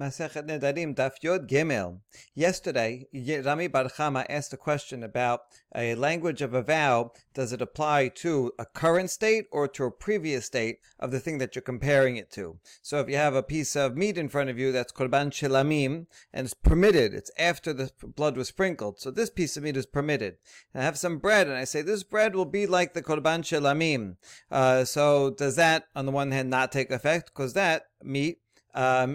Masechet Nedarim, Daf Yod Gimel. Yesterday, Rami bar Hama asked a question about a language of a vow. Does it apply to a current state or to a previous state of the thing that you're comparing it to? So if you have a piece of meat in front of you that's korban shelamim, and it's permitted, it's after the blood was sprinkled. So this piece of meat is permitted. And I have some bread, and I say, this bread will be like the korban shelamim. So does that, on the one hand, not take effect? Because that meat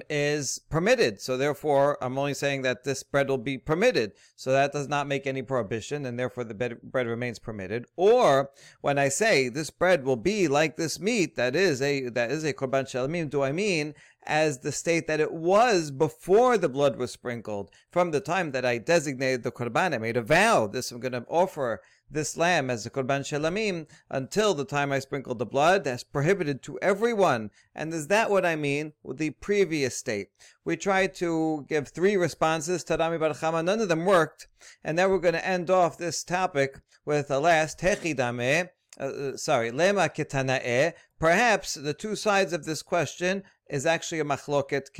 is permitted. So therefore, I'm only saying that this bread will be permitted. So that does not make any prohibition, and therefore the bread remains permitted. Or when I say this bread will be like this meat, that is a korban shelamim, do I mean as the state that it was before the blood was sprinkled? From the time that I designated the korban, I made a vow, this I'm going to offer this lamb as a korban shelamim, until the time I sprinkled the blood, that's prohibited to everyone. And is that what I mean with the previous state? We tried to give three responses to Rami bar Hama. None of them worked. And now we're going to end off this topic with the last, lema ketanae. Perhaps the two sides of this question is actually a machloket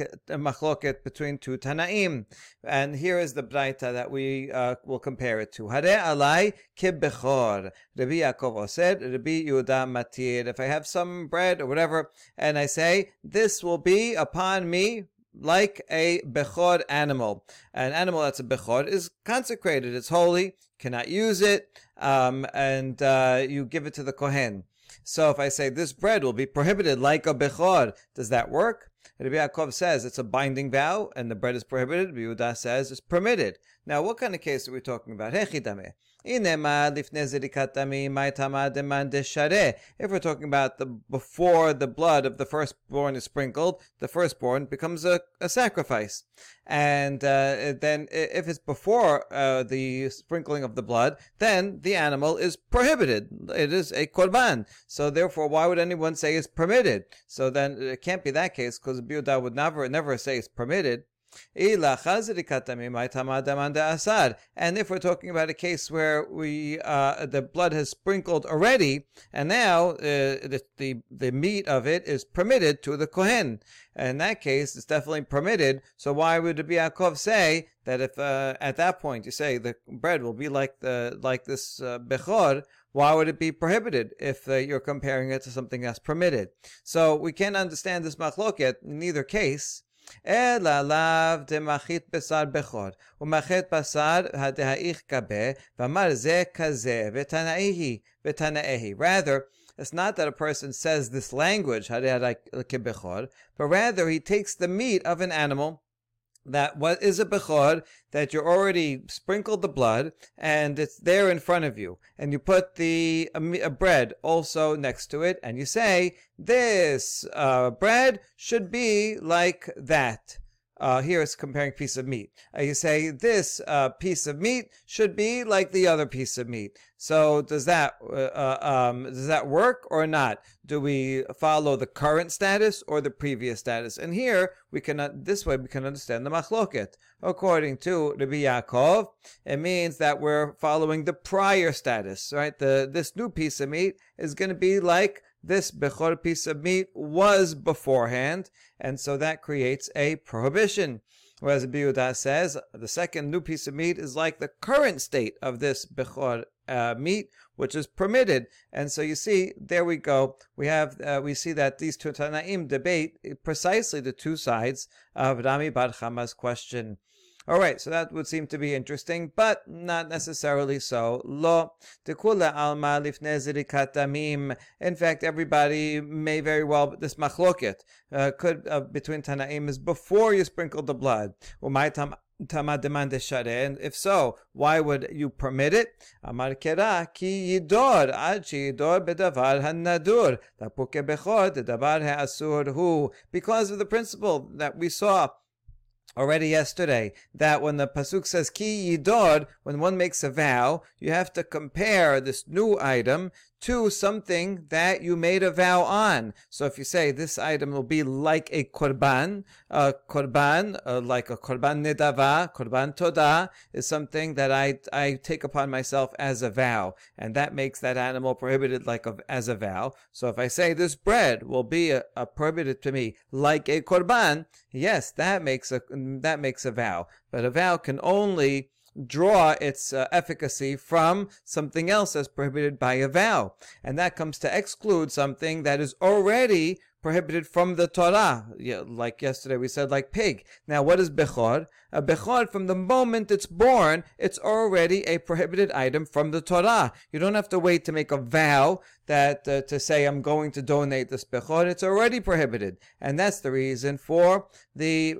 between two Tannaim. And here is the Braita that we will compare it to. Hare alai ki bechor. Rabbi Yaakov said, Rabbi Yehuda matir. If I have some bread or whatever, and I say, this will be upon me like a bechor animal. An animal that's a bechor is consecrated, it's holy, cannot use it, and you give it to the Kohen. So if I say this bread will be prohibited like a bechor, does that work? Rabbi Yaakov says it's a binding vow and the bread is prohibited. Rabbi Yehuda says it's permitted. Now, what kind of case are we talking about? If we're talking about before the blood of the firstborn is sprinkled, the firstborn becomes a sacrifice. And then if it's before the sprinkling of the blood, then the animal is prohibited. It is a korban. So therefore, why would anyone say it's permitted? So then it can't be that case, because Yehuda would never say it's permitted. And if we're talking about a case where the blood has sprinkled already, and now the meat of it is permitted to the Kohen, in that case it's definitely permitted. So why would Rabbi Yaakov say that if at that point you say the bread will be like this bechor? Why would it be prohibited if you're comparing it to something that's permitted? So we can't understand this machloket in either case. Rather, it's not that a person says this language, but rather he takes the meat of an animal that what is a bechor, that you already sprinkled the blood, and it's there in front of you. And you put the bread also next to it, and you say, this bread should be like that. Here it's comparing piece of meat. You say, this piece of meat should be like the other piece of meat. So does that work or not? Do we follow the current status or the previous status? And here we can understand the machloket. According to Rabbi Yaakov, it means that we're following the prior status, right? This new piece of meat is going to be like this bechor piece of meat was beforehand, and so that creates a prohibition. Whereas Rabbi Yehuda says the second new piece of meat is like the current state of this bechor meat, which is permitted. And so you see, there we go. We see that these two Tannaim debate precisely the two sides of Rami bar Hama's question. All right, so that would seem to be interesting, but not necessarily so. Lo, tekula alma lifnei zirikat damim. In fact, everybody may very well, this machloket could between Tannaim is before you sprinkle the blood. And if so, why would you permit it? Because of the principle that we saw already yesterday, that when the pasuk says ki yidod, when one makes a vow, you have to compare this new item to something that you made a vow on. So if you say this item will be like a korban nedavah, korban todah is something that I take upon myself as a vow, and that makes that animal prohibited as a vow. So if I say this bread will be a prohibited to me like a korban, yes, that makes a vow. But a vow can only draw its efficacy from something else as prohibited by a vow. And that comes to exclude something that is already prohibited from the Torah. Yeah, like yesterday we said, like pig. Now what is bechor? A bechor, from the moment it's born, it's already a prohibited item from the Torah. You don't have to wait to make a vow that to say I'm going to donate this bechor. It's already prohibited. And that's the reason for the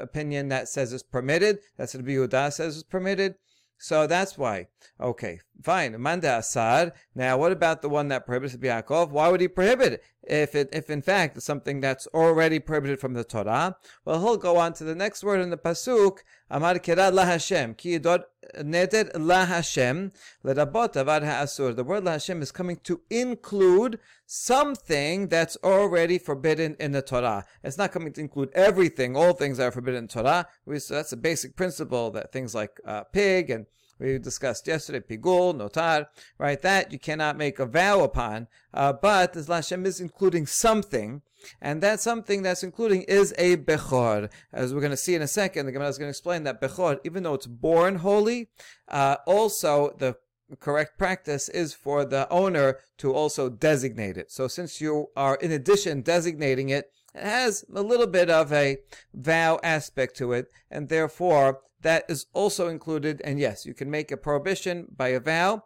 opinion that says it's permitted. That's what Rabbi Yehuda says it's permitted. So that's why. Okay, fine. Manda asar. Now, what about the one that prohibits Rabbi Yaakov? Why would he prohibit it? If in fact it's something that's already prohibited from the Torah? Well, he'll go on to the next word in the pasuk. Amar kira la Hashem ki yidor neder la Hashem lerabot avar haasur. The word la Hashem is coming to include something that's already forbidden in the Torah. It's not coming to include everything. All things that are forbidden in Torah. So that's a basic principle that things like pig, and we discussed yesterday, pigul, notar, right? That you cannot make a vow upon. But this Hashem is including something, and that something that's including is a bechor. As we're going to see in a second, the Gemara is going to explain that bechor, even though it's born holy, also the correct practice is for the owner to also designate it. So since you are, in addition, designating it, it has a little bit of a vow aspect to it, and therefore that is also included. And yes, you can make a prohibition by a vow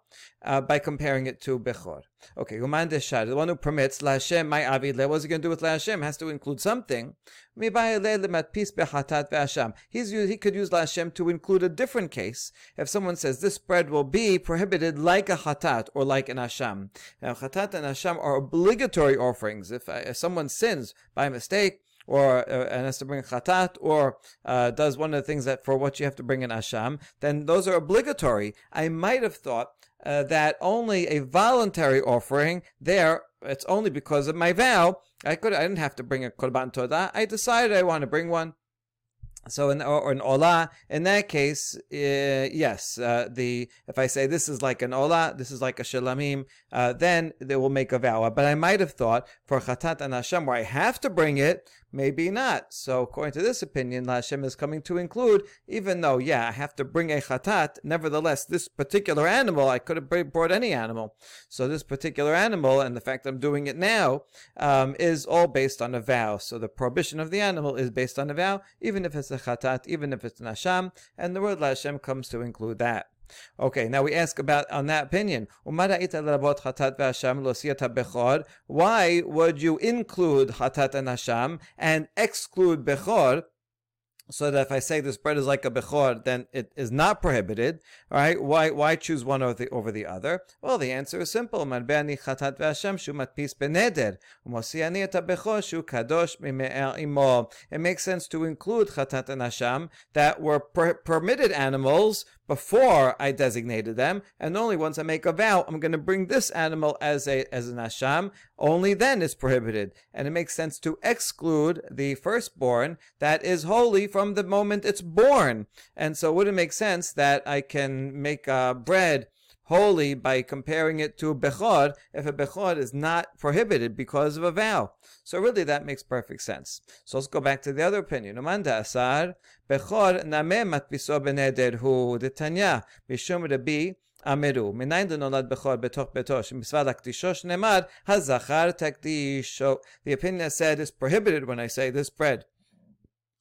by comparing it to bechor. Okay, Uman Deshad, the one who permits La Hashem, my avidle, what's he going to do with La Hashem? Has to include something. He could use La Hashem to include a different case. If someone says this bread will be prohibited like a hatat or like an asham. Now, hatat and asham are obligatory offerings. If someone sins by mistake, and has to bring chatat, or does one of the things that for what you have to bring in asham, then those are obligatory. I might have thought that only a voluntary offering there, it's only because of my vow. I didn't have to bring a korban todah. I decided I want to bring one. So or an olah, in that case, yes, if I say this is like an olah, this is like a shelamim, then they will make a vow. But I might have thought for chatat and asham, where I have to bring it, maybe not. So according to this opinion, Hashem is coming to include, even though, yeah, I have to bring a chatat, nevertheless, this particular animal, I could have brought any animal. So this particular animal, and the fact that I'm doing it now, is all based on a vow. So the prohibition of the animal is based on a vow, even if it's chatat, even if it's nasham, and the word la Hashem comes to include that. Okay, now we ask about on that opinion. Why would you include chatat and nasham and exclude bechor? So that if I say this bread is like a bechor, then it is not prohibited. All right? Why choose one over the other? Well, the answer is simple. It makes sense to include chatat and asham that were permitted animals before I designated them, and only once I make a vow, I'm going to bring this animal as an asham. Only then it's prohibited, and it makes sense to exclude the firstborn that is holy from the moment it's born. And so, would it make sense that I can make bread holy by comparing it to bechor if a bechor is not prohibited because of a vow? So really that makes perfect sense. So let's go back to the other opinion. Umanda asar bechor nameh matpiso beneder hu detanya bishum rebi amiru minayin denolad bechor betoch betosh mitzvah lakdishosh nemar hazachar takdisho. The opinion that said is prohibited when I say this bread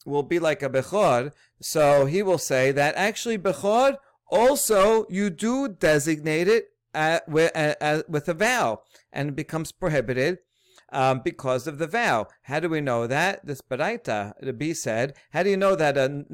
will be like a bechor, so he will say that actually bechor also, you do designate it with a vow, and it becomes prohibited. because of the vow. How do we know that? This Braita, the B said, how do you know that a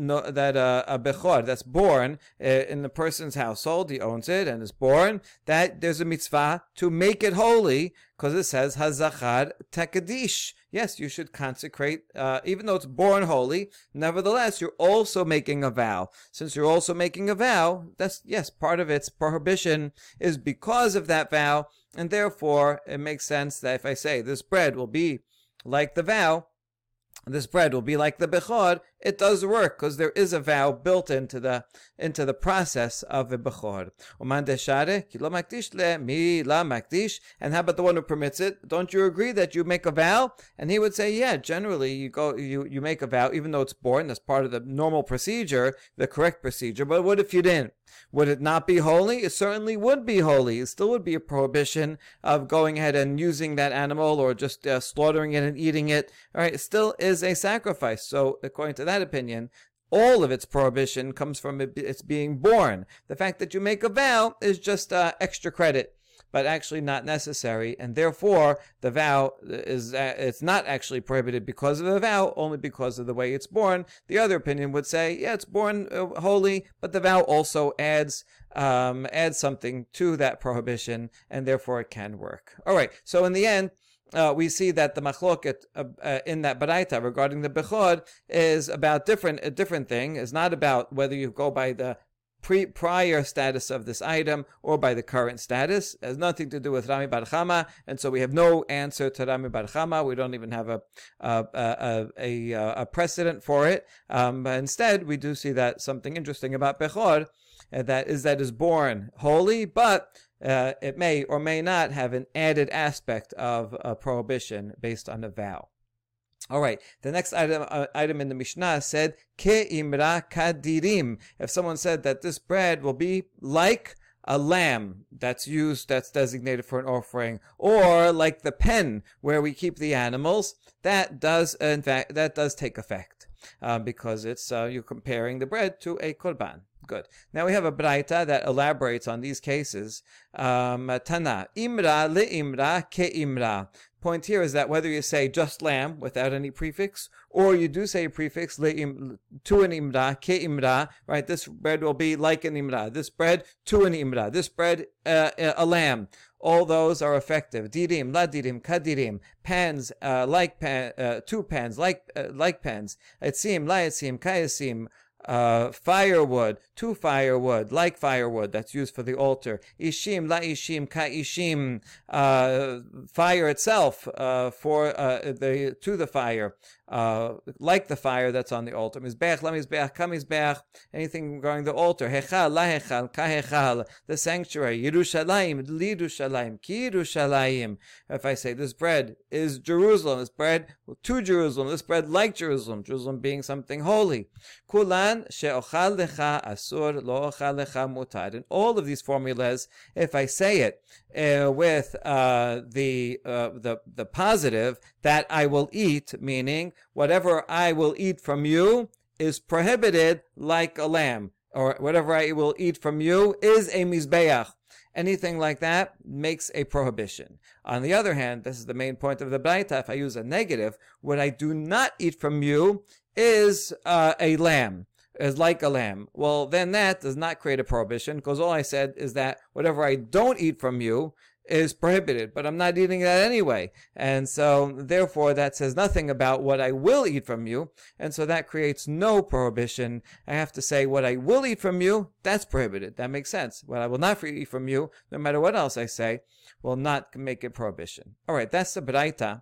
bechor that's born in the person's household, he owns it and is born, that there's a mitzvah to make it holy, because it says, hazachar takadish. Yes, you should consecrate, even though it's born holy, nevertheless, you're also making a vow. Since you're also making a vow, that's, yes, part of its prohibition is because of that vow, and therefore, it makes sense that if I say this bread will be like the vow, this bread will be like the bechor, it does work because there is a vow built into the process of the bechor. And how about the one who permits it? Don't you agree that you make a vow? And he would say, yeah, generally you make a vow, even though it's born, that's part of the normal procedure, the correct procedure. But what if you didn't? Would it not be holy? It certainly would be holy. It still would be a prohibition of going ahead and using that animal or just slaughtering it and eating it. All right, it still is a sacrifice. So according to that opinion, all of its prohibition comes from its being born. The fact that you make a vow is just extra credit, but actually not necessary, and therefore the vow is it's not actually prohibited because of the vow, only because of the way it's born. The other opinion would say, yeah, it's born holy, but the vow also adds something to that prohibition, and therefore it can work. All right, so in the end, we see that the machloket in that baraita regarding the bechor is about a different thing. It's not about whether you go by the prior status of this item or by the current status. It has nothing to do with Rami bar Hama, and so we have no answer to Rami bar Hama. We don't even have a precedent for it. But instead, we do see that something interesting about bechor that is born holy, but it may or may not have an added aspect of a prohibition based on a vow. All right, the next item in the Mishnah said, Ke'imra kadirim. If someone said that this bread will be like a lamb that's designated for an offering, or like the pen where we keep the animals, that does take effect, because it's you're comparing the bread to a korban. Good. Now we have a braita that elaborates on these cases. Tana, imra le'imra ke'imra. Point here is that whether you say just lamb without any prefix, or you do say a prefix to an imra, ke'imra, right? This bread will be like an imra. This bread to an imra. This bread a lamb. All those are effective. Dirim, la dirim, kadirim. Pans like pan, two pans like pans. Etzim, la etzim, kayasim. Firewood, to firewood, like firewood, that's used for the altar. Ishim, la ishim, ka ishim, fire itself, to the fire, like the fire that's on the altar. Mizbeach, la mizbeach, ka mizbeach, anything regarding the altar. Hechal, la hechal, ka hechal, the sanctuary. Yerushalayim, li Yerushalayim, ki Yerushalayim. If I say this bread is Jerusalem, this bread to Jerusalem, this bread like Jerusalem, Jerusalem being something holy. Kulan, she'ochal lecha asur, lo ochal lecha mutar. In all of these formulas, if I say it with the positive, that I will eat, meaning whatever I will eat from you is prohibited like a lamb, or whatever I will eat from you is a mizbeach. Anything like that makes a prohibition. On the other hand, this is the main point of the Braita, if I use a negative, what I do not eat from you is a lamb. Is like a lamb. Well, then that does not create a prohibition, because all I said is that whatever I don't eat from you is prohibited, but I'm not eating that anyway. And so, therefore, that says nothing about what I will eat from you, and so that creates no prohibition. I have to say what I will eat from you, that's prohibited. That makes sense. What I will not eat from you, no matter what else I say, will not make a prohibition. All right, that's the Braita.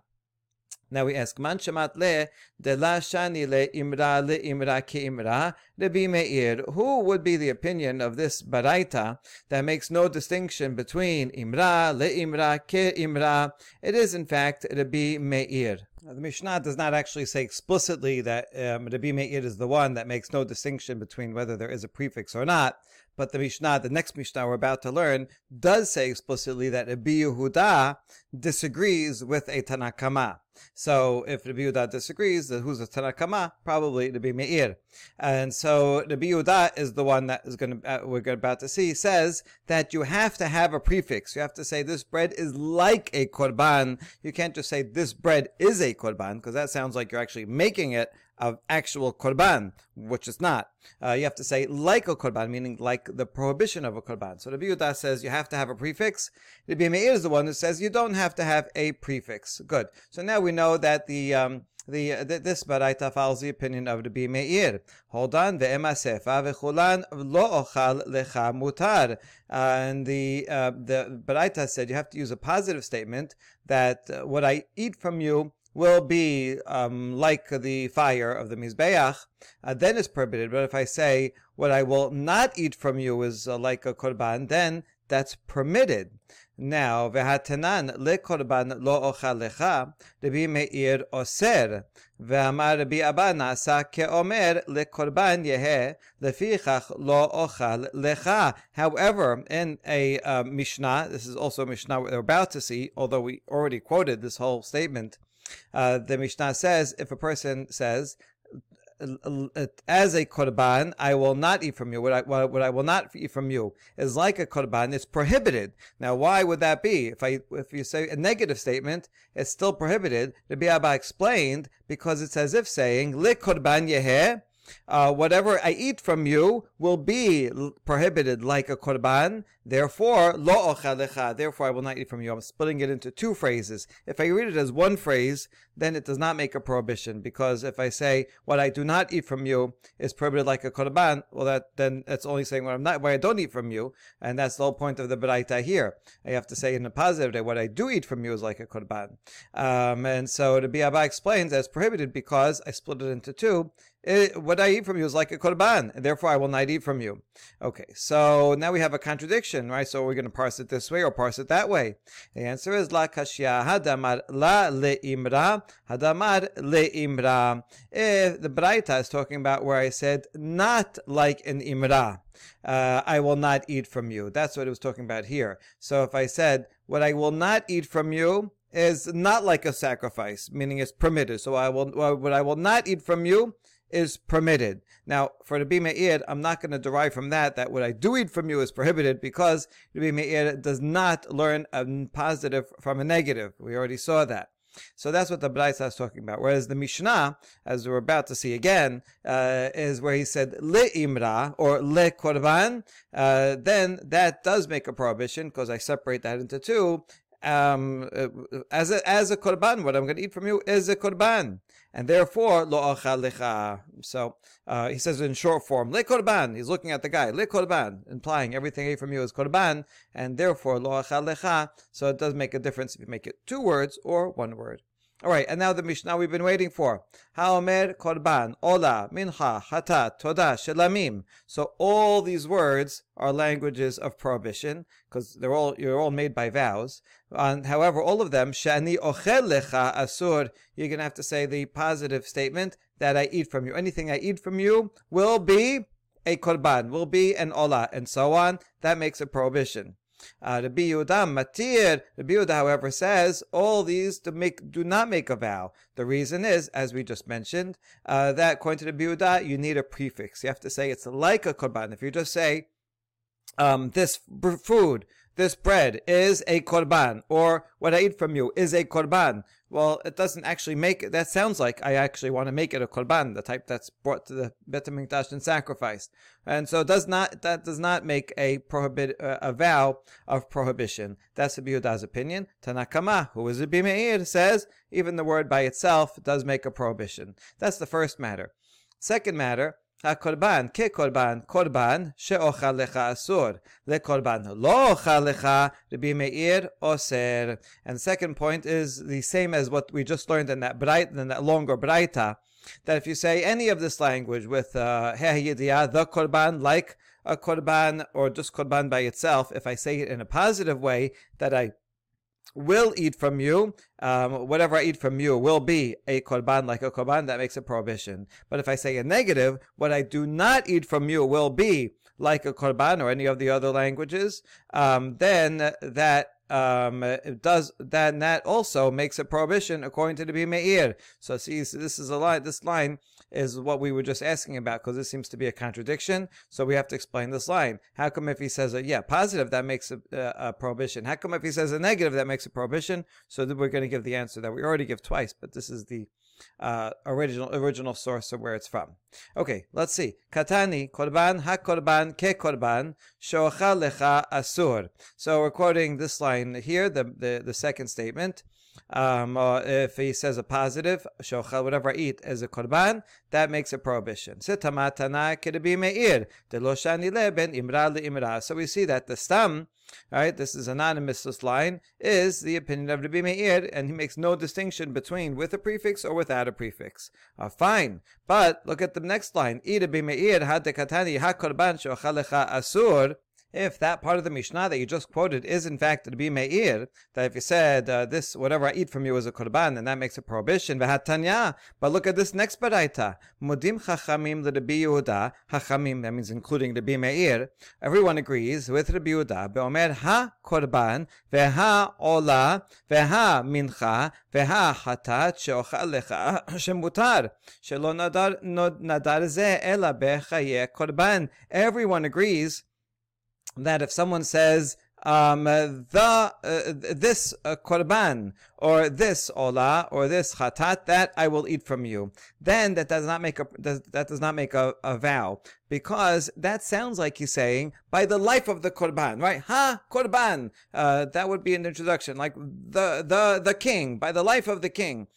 Now we ask, Man shemat le de la shani le imra ki imra Rabbi Meir. Who would be the opinion of this baraita that makes no distinction between imra le imra ki imra? It is in fact Rabbi Meir. Now, the Mishnah does not actually say explicitly that Rabbi Meir is the one that makes no distinction between whether there is a prefix or not. But the next Mishnah we're about to learn, does say explicitly that Rabbi Yehuda disagrees with a Tanakama. So if Rabbi Yehuda disagrees, who's a Tanakama? Probably Rabbi Meir. And so Rabbi Yehuda is the one that is going to, we're about to see, says that you have to have a prefix. You have to say this bread is like a korban. You can't just say this bread is a korban, because that sounds like you're actually making it of actual korban, which is not. You have to say like a korban, meaning like the prohibition of a korban. So Rabbi Yehuda says you have to have a prefix. Rabbi Meir is the one who says you don't have to have a prefix. Good. So now we know that this Baraita follows the opinion of Rabbi Meir. Hold on, ve'ema sefa ve'chulan lo ochal lecha mutar. And the Baraita said you have to use a positive statement that what I eat from you will be like the fire of the Mizbeach, then it's prohibited. But if I say, what I will not eat from you is like a korban, then that's permitted. Now, v'hatenan lekorban lo ochal lecha, Rabbi Meir oser, v'amar Rabbi Abba nasa keomer lekorban yeheh, lefichach lo ochal lecha. However, in a Mishnah, this is also a Mishnah we're about to see, although we already quoted this whole statement, the Mishnah says, if a person says, as a korban, I will not eat from you, what I will not eat from you is like a korban, it's prohibited. Now, why would that be? If you say a negative statement, it's still prohibited. Rabbi Abba explained, because it's as if saying, le korban yeheh, whatever I eat from you will be prohibited like a korban. Therefore, lo ochal lecha. Therefore, I will not eat from you. I'm splitting it into two phrases. If I read it as one phrase, then it does not make a prohibition, because if I say what I do not eat from you is prohibited like a korban, well, then it's only saying what I don't eat from you, and that's the whole point of the Braita here. I have to say in a positive that what I do eat from you is like a korban. And so the Rabbi Abba explains that it's prohibited because I split it into two. What I eat from you is like a korban, and therefore I will not eat from you. Okay, so now we have a contradiction, right? So we're going to parse it this way or parse it that way. The answer is la kashya hadamar la leimra hadamar leimra. If the Braita is talking about where I said not like an imra, I will not eat from you. That's what it was talking about here. So if I said what I will not eat from you is not like a sacrifice, meaning it's permitted. So what I will not eat from you is permitted. Now, for Rabbi Meir, I'm not going to derive from that what I do eat from you is prohibited, because Rabbi Meir does not learn a positive from a negative. We already saw that. So that's what the Braita is talking about. Whereas the Mishnah, as we're about to see again, is where he said le imra or le korban. Then that does make a prohibition, because I separate that into two. As a korban, what I'm going to eat from you is a korban, and therefore lo ochal lecha. So he says in short form, le korban. He's looking at the guy, le korban, implying everything I eat from you is korban, and therefore lo ochal lecha. So it does make a difference if you make it two words or one word. All right, and now the Mishnah we've been waiting for. Haomer korban, olah, mincha, hatat, todah, shelamim. So all these words are languages of prohibition, because you're all made by vows. And however, all of them, shani ochel lecha asur. You're going to have to say the positive statement that I eat from you. Anything I eat from you will be a korban, will be an olah, and so on. That makes a prohibition. Rabbi Yehuda matir. Rabbi Yehuda, however, says all these do not make a vow. The reason is, as we just mentioned, that according to Rabbi Yehuda, you need a prefix. You have to say it's like a korban. If you just say this bread is a korban, or what I eat from you is a korban, well, it doesn't actually make it. That sounds like I actually want to make it a korban, the type that's brought to the Bet HaMikdash and sacrificed. And so that does not make a vow of prohibition. That's Rabbi Yehuda's opinion. Tanakama, who is Rabbi Meir, says even the word by itself does make a prohibition. That's the first matter. Second matter, ha-korban, ke-korban, korban, she-ochal lecha asur, le-korban, lo-ochal lecha, Rabbi Meir oser. And second point is the same as what we just learned in that longer Braita, that if you say any of this language with he-yidiyah, the korban, like a korban, or just korban by itself, if I say it in a positive way, that I will eat from you, whatever I eat from you will be a korban, like a korban, that makes a prohibition. But if I say a negative, what I do not eat from you will be like a korban, or any of the other languages, then that it does that. That also makes a prohibition according to the Rabbi Meir. So see, this is a line. This line is what we were just asking about, because this seems to be a contradiction. So we have to explain this line. How come if he says a positive, that makes a prohibition? How come if he says a negative, that makes a prohibition? So that we're going to give the answer that we already give twice, but this is the original source of where it's from. Okay, let's see. Katani korban ha korban ke korban shocha lecha asur. So we're quoting this line here, the second statement. If he says a positive, shocha, whatever I eat as a korban, that makes a prohibition. So we see that the stam, right, this is anonymous, this line, is the opinion of Rabbi Meir, and he makes no distinction between with a prefix or without a prefix. Fine, but look at the next line. If that part of the Mishnah that you just quoted is in fact Rabbi Meir, that if you said this, whatever I eat from you is a korban, then that makes a prohibition. But look at this next Braita. Modim chachamim l'Rabbi Yehuda. Chachamim, that means including Rabbi Meir. Everyone agrees with Rabbi Yehuda. Be'omer ha korban veha olah veha mincha veha hatat she'ochal lecha shemutar she'lo nadar ze ela bechaye korban. Everyone agrees that if someone says this korban, or this olah, or this hatat, that I will eat from you, then that does not make a vow, because that sounds like he's saying by the life of the korban, right? Ha korban, that would be an introduction, like the king, by the life of the king.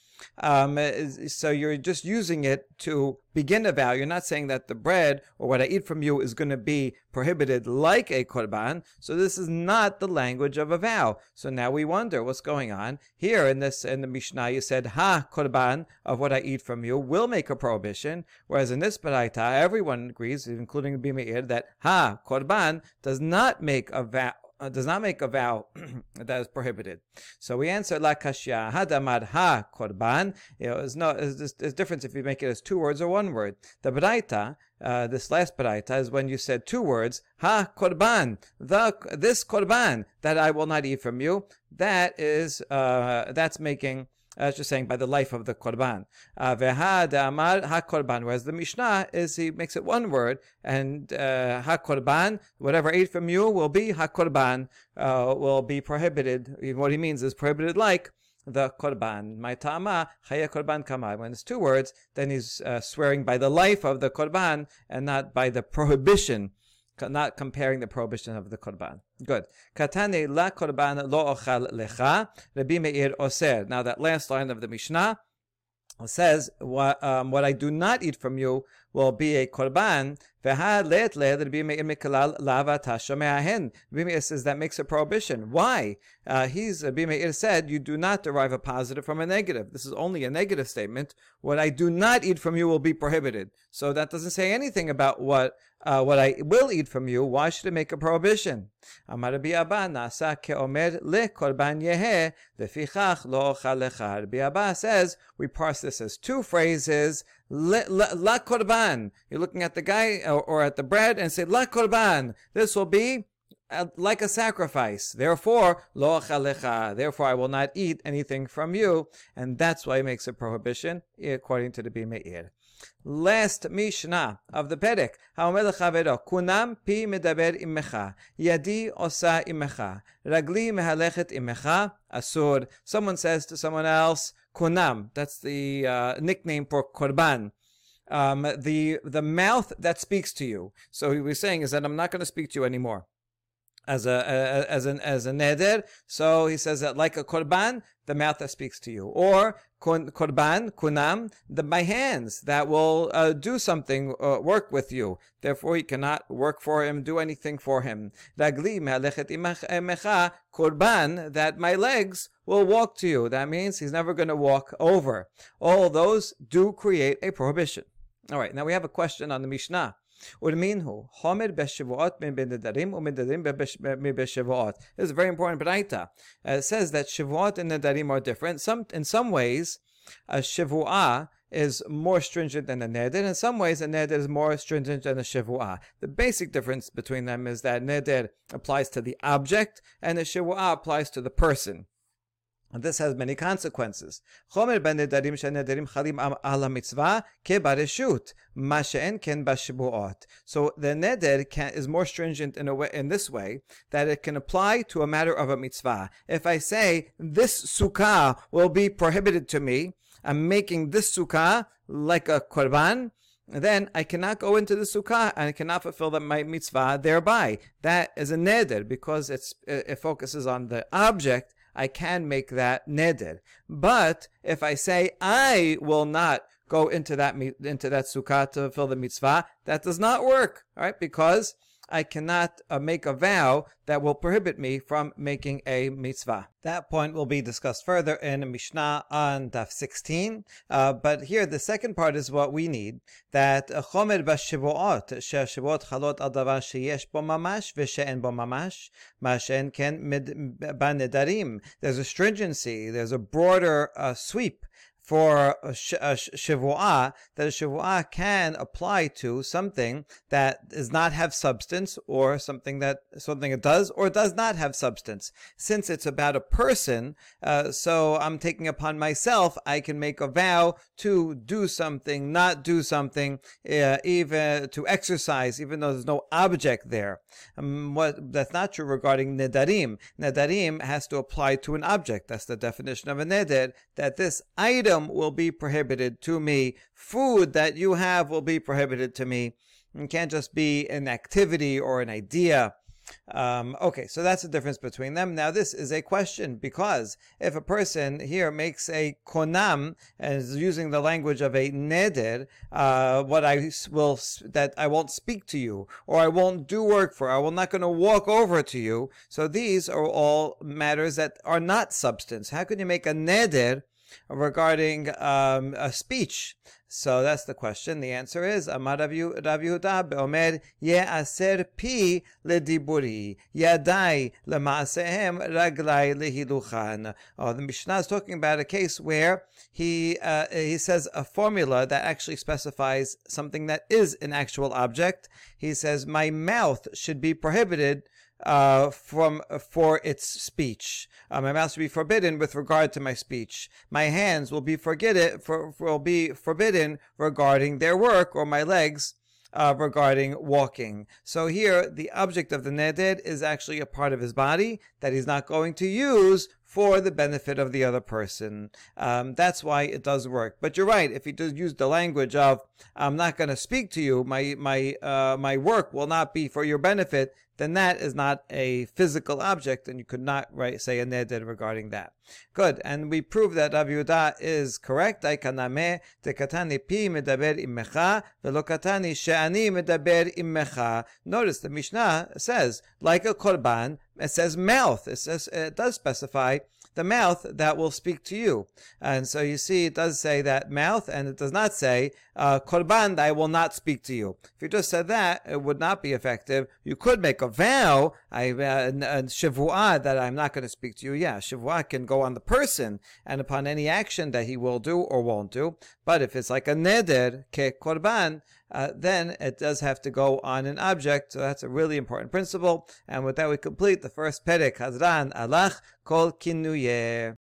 So you're just using it to begin a vow. You're not saying that the bread or what I eat from you is going to be prohibited like a korban. So this is not the language of a vow. So now we wonder what's going on here in the Mishnah. You said ha korban, of what I eat from you, will make a prohibition, whereas in this Baraita, everyone agrees, including Rabbi Meir, that ha korban does not make a vow. Does not make a vow that is prohibited. So we answer la kashya hadamad ha korban. There's difference if you make it as two words or one word. The Braita, this last Braita, is when you said two words, ha korban, this korban that I will not eat from you. That is that's just saying by the life of the korban. Veha damar ha korban. Whereas the Mishnah is he makes it one word, and ha korban, whatever I eat from you will be ha korban, will be prohibited. What he means is prohibited like the korban. My tama chaya korban kama. When it's two words, then he's swearing by the life of the korban and not by the prohibition. Not comparing the prohibition of the korban. Good. Katane la korban lo ochal lecha. Rabbi Meir oser. Now that last line of the Mishnah says, what I do not eat from you will be a korban. Veha let le Rabbi Meir mikalal lava tashomeahen. Rabbi Meir says that makes a prohibition. Why? Rabbi Meir said you do not derive a positive from a negative. This is only a negative statement. What I do not eat from you will be prohibited. So that doesn't say anything about what I will eat from you. Why should it make a prohibition? Amar Rabbi Abba nasa keomer le korban yehe lefichach lo ochal lecha. Rabbi Abba says we parse this as two phrases. La korban. You're looking at the guy or at the bread and say la korban. This will be like a sacrifice. Therefore, lo ochal lecha. Therefore, I will not eat anything from you, and that's why he makes a prohibition according to the Rabbi Meir. Last Mishnah of the Perek. Haomer lechavero kunam pi medaber imecha yadi osa imecha ragli mehalechet imecha asur. Someone says to someone else konam. That's the nickname for korban. The mouth that speaks to you. So he was saying is that I'm not going to speak to you anymore as a neder. So he says that like a korban, the mouth that speaks to you, or korban kunam, my hands that will do something, work with you. Therefore, he cannot work for him, do anything for him. Ragli mehalechet imecha korban, that my legs will walk to you. That means he's never going to walk over. All those do create a prohibition. All right. Now we have a question on the Mishnah. Ulminhu Homer beshavuot min benedarim umedarim beshavuot. This is a very important Braita. It says that Shavuot and Nedarim are different. In some ways, a Shavuah is more stringent than a neder. In some ways, a neder is more stringent than a Shavuah. The basic difference between them is that neder applies to the object and a Shavuah applies to the person. And this has many consequences. So the neder is more stringent in this way that it can apply to a matter of a mitzvah. If I say this sukkah will be prohibited to me, I'm making this sukkah like a korban, then I cannot go into the sukkah and I cannot fulfill my mitzvah thereby. That is a neder because it focuses on the object. I can make that neder. But if I say I will not go into that sukkah to fulfill the mitzvah, that does not work, right? Because I cannot make a vow that will prohibit me from making a mitzvah. That point will be discussed further in Mishnah on Daf 16. But here the second part is what we need, that chomer b'shevuot, she'shevuot chalot al davar sheyesh bo mamash v'she'en bo mamash, ma she'en ken b'nedarim. There's a stringency, there's a broader sweep for a Shavuah, that a Shavuah can apply to something that does not have substance, or something that does or does not have substance. Since it's about a person, so I'm taking upon myself, I can make a vow to do something, not do something, even to exercise, even though there's no object there. That's not true regarding Nedarim. Nedarim has to apply to an object. That's the definition of a neder, that this item will be prohibited to me. Food that you have will be prohibited to me. It can't just be an activity or an idea. Okay, so that's the difference between them. Now this is a question, because if a person here makes a konam and is using the language of a neder, I won't speak to you, or I won't do work for, I'm not going to walk over to you. So these are all matters that are not substance. How can you make a neder regarding a speech? So that's the question. The answer is Amar Rabbi Yehuda beomer ye'aser pi lediburi yadai lemaasehem raglai lehiluchan. Oh, the Mishnah is talking about a case where he says a formula that actually specifies something that is an actual object. He says my mouth should be prohibited for its speech. My mouth will be forbidden with regard to my speech. My hands will be forbidden regarding their work, or my legs regarding walking. So here, the object of the neder is actually a part of his body that he's not going to use for the benefit of the other person. That's why it does work. But you're right, if he does use the language of, I'm not going to speak to you, my work will not be for your benefit, then that is not a physical object, and you could not say a neder regarding that. Good, and we prove that Rabbi Yehuda is correct. Notice the Mishnah says, like a korban, it says mouth. It does specify the mouth that will speak to you. And so you see, it does say that mouth, and it does not say, korban, I will not speak to you. If you just said that, it would not be effective. You could make a vow, Shavuah, that I'm not going to speak to you. Yeah, Shavuah can go on the person and upon any action that he will do or won't do. But if it's like a neder, ke korban, then it does have to go on an object. So that's a really important principle. And with that, we complete the first Perek, Hadran, Alach, Kol Kinuyeh.